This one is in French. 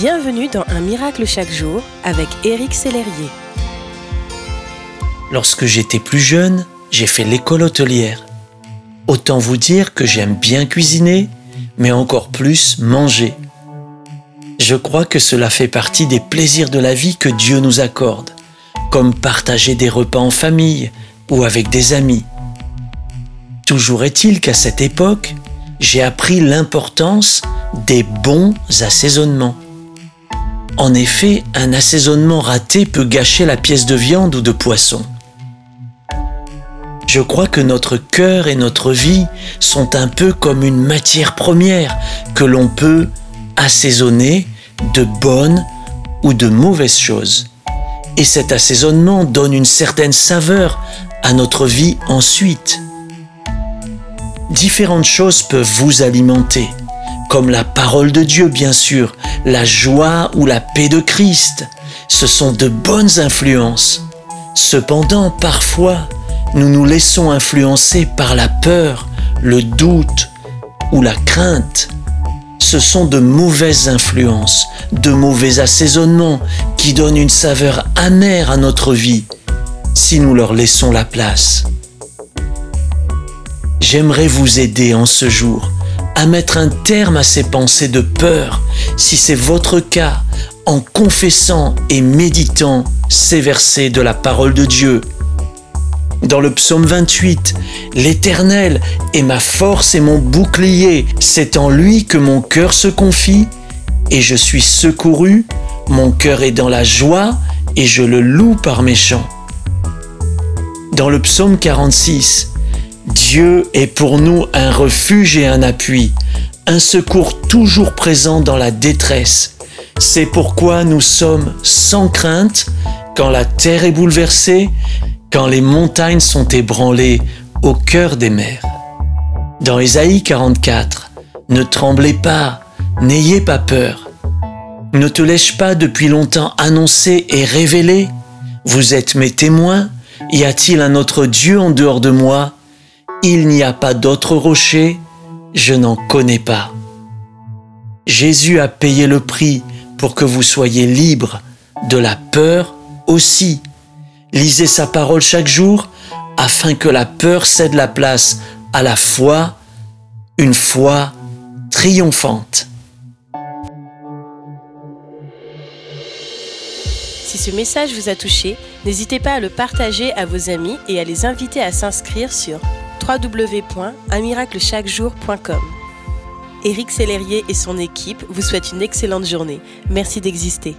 Bienvenue dans Un Miracle Chaque Jour avec Éric Célérier. Lorsque j'étais plus jeune, j'ai fait l'école hôtelière. Autant vous dire que j'aime bien cuisiner, mais encore plus manger. Je crois que cela fait partie des plaisirs de la vie que Dieu nous accorde, comme partager des repas en famille ou avec des amis. Toujours est-il qu'à cette époque, j'ai appris l'importance des bons assaisonnements. En effet, un assaisonnement raté peut gâcher la pièce de viande ou de poisson. Je crois que notre cœur et notre vie sont un peu comme une matière première que l'on peut assaisonner de bonnes ou de mauvaises choses. Et cet assaisonnement donne une certaine saveur à notre vie ensuite. Différentes choses peuvent vous alimenter, comme la parole de Dieu bien sûr, la joie ou la paix de Christ. Ce sont de bonnes influences. Cependant, parfois, nous nous laissons influencer par la peur, le doute ou la crainte. Ce sont de mauvaises influences, de mauvais assaisonnements qui donnent une saveur amère à notre vie si nous leur laissons la place. J'aimerais vous aider en ce jour à mettre un terme à ces pensées de peur, si c'est votre cas, en confessant et méditant ces versets de la parole de Dieu. Dans le psaume 28, « L'Éternel est ma force et mon bouclier, c'est en lui que mon cœur se confie, et je suis secouru, mon cœur est dans la joie, et je le loue par mes chants. » Dans le psaume 46, « Dieu est pour nous un refuge et un appui, un secours toujours présent dans la détresse. C'est pourquoi nous sommes sans crainte quand la terre est bouleversée, quand les montagnes sont ébranlées au cœur des mers. » Dans Ésaïe 44, « Ne tremblez pas, n'ayez pas peur. Ne te l'ai-je pas depuis longtemps annoncé et révélé? Vous êtes mes témoins. Y a-t-il un autre Dieu en dehors de moi? Il n'y a pas d'autre rocher, je n'en connais pas. » Jésus a payé le prix pour que vous soyez libres de la peur aussi. Lisez sa parole chaque jour afin que la peur cède la place à la foi, une foi triomphante. Si ce message vous a touché, n'hésitez pas à le partager à vos amis et à les inviter à s'inscrire sur www.unmiraclechaquejour.com. Éric Célérier et son équipe vous souhaitent une excellente journée. Merci d'exister.